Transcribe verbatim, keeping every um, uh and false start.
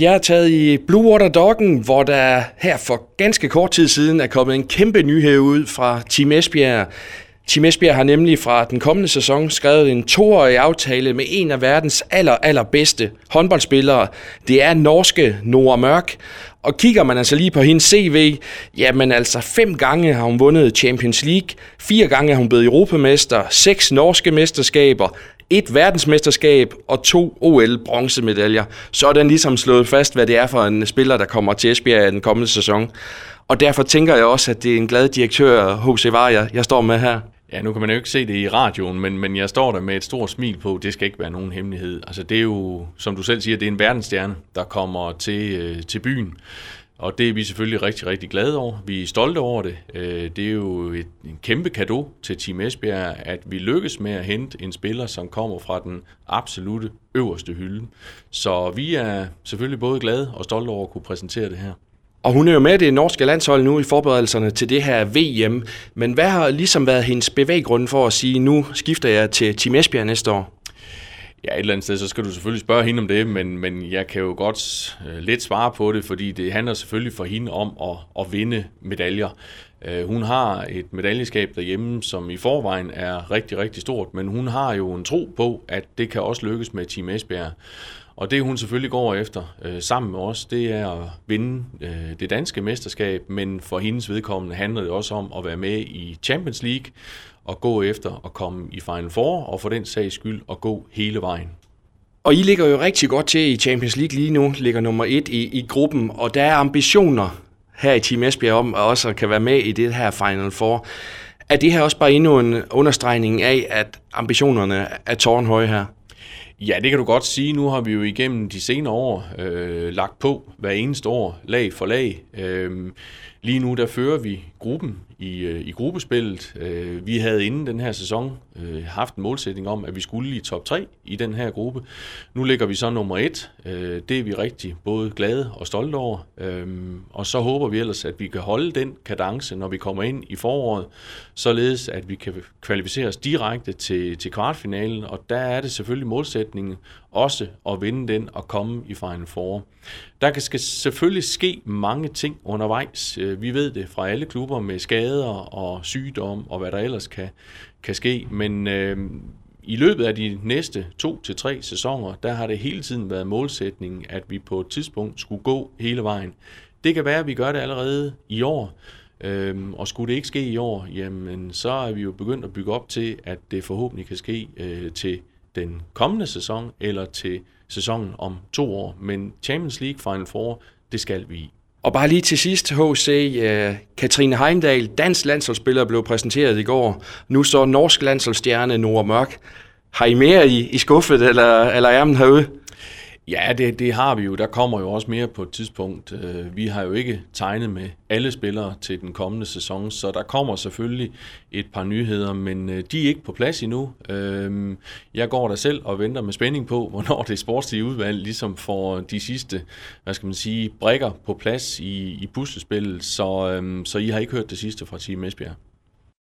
Jeg er taget i Blue Water Doggen, hvor der her for ganske kort tid siden er kommet en kæmpe nyhed ud fra Team Esbjerg. Team Esbjerg har nemlig fra den kommende sæson skrevet en toårig aftale med en af verdens aller, allerbedste håndboldspillere. Det er norske Nora Mørk. Og kigger man altså lige på hendes C V, jamen altså fem gange har hun vundet Champions League, fire gange har hun blevet europamester, seks norske mesterskaber, et verdensmesterskab og to O L-bronzemedaljer. Så er den ligesom slået fast, hvad det er for en spiller, der kommer til Esbjerg i den kommende sæson. Og derfor tænker jeg også, at det er en glad direktør, H C. Varia, jeg står med her. Ja, nu kan man jo ikke se det i radioen, men, men jeg står der med et stort smil på, det skal ikke være nogen hemmelighed. Altså det er jo, som du selv siger, det er en verdensstjerne, der kommer til, øh, til byen. Og det er vi selvfølgelig rigtig, rigtig glade over. Vi er stolte over det. Det er jo et, en kæmpe cadeau til Team Esbjerg, at vi lykkes med at hente en spiller, som kommer fra den absolute øverste hylde. Så vi er selvfølgelig både glade og stolte over at kunne præsentere det her. Og hun er jo med det norske landshold nu i forberedelserne til det her V M. Men hvad har ligesom været hendes bevæggrund for at sige, nu skifter jeg til Team Esbjerg næste år? Ja, et eller andet sted, så skal du selvfølgelig spørge hende om det, men, men jeg kan jo godt øh, lidt svare på det, fordi det handler selvfølgelig for hende om at, at vinde medaljer. Øh, hun har et medaljeskab derhjemme, som i forvejen er rigtig, rigtig stort, men hun har jo en tro på, at det kan også lykkes med Team Esbjerg. Og det, hun selvfølgelig går efter øh, sammen med os, det er at vinde øh, det danske mesterskab, men for hendes vedkommende handler det også om at være med i Champions League, og gå efter at komme i Final Four, og for den sags skyld at gå hele vejen. Og I ligger jo rigtig godt til i Champions League lige nu, ligger nummer et i, i gruppen, og der er ambitioner her i Team Esbjerg om, at også kan være med i det her Final Four. Er det her også bare endnu en understregning af, at ambitionerne er tårnhøje her? Ja, det kan du godt sige. Nu har vi jo igennem de senere år øh, lagt på hver eneste år, lag for lag. Øh, lige nu der fører vi gruppen i, øh, i gruppespillet. Øh, vi havde inden den her sæson øh, haft en målsætning om, at vi skulle i top tre i den her gruppe. Nu ligger vi så nummer et. Øh, det er vi rigtig både glade og stolte over. Øh, og så håber vi ellers, at vi kan holde den kadence, når vi kommer ind i foråret, således at vi kan kvalificere os direkte til, til kvartfinalen. Og der er det selvfølgelig målsætning også at vinde den og komme i Final Four. Der kan skal selvfølgelig ske mange ting undervejs. Vi ved det fra alle klubber med skader og sygdom og hvad der ellers kan, kan ske. Men øh, i løbet af de næste to til tre sæsoner, der har det hele tiden været målsætningen, at vi på et tidspunkt skulle gå hele vejen. Det kan være, at vi gør det allerede i år. Øhm, og skulle det ikke ske i år, jamen, så er vi jo begyndt at bygge op til, at det forhåbentlig kan ske øh, til den kommende sæson, eller til sæsonen om to år. Men Champions League Final Four, det skal vi i. Og bare lige til sidst, H C. Katrine Heindal, dansk landsholdsspiller, blev præsenteret i går. Nu så norsk landsholdsstjerne Nora Mørk. Har I mere i, i skuffet, eller, eller ærmen herude? Ja, det, det har vi jo. Der kommer jo også mere på et tidspunkt. Vi har jo ikke tegnet med alle spillere til den kommende sæson, så der kommer selvfølgelig et par nyheder, men de er ikke på plads endnu. Jeg går der selv og venter med spænding på, hvornår det sportslige udvalg ligesom får de sidste, hvad skal man sige, brikker på plads i, i puslespillet, så, så I har ikke hørt det sidste fra Team Esbjerg.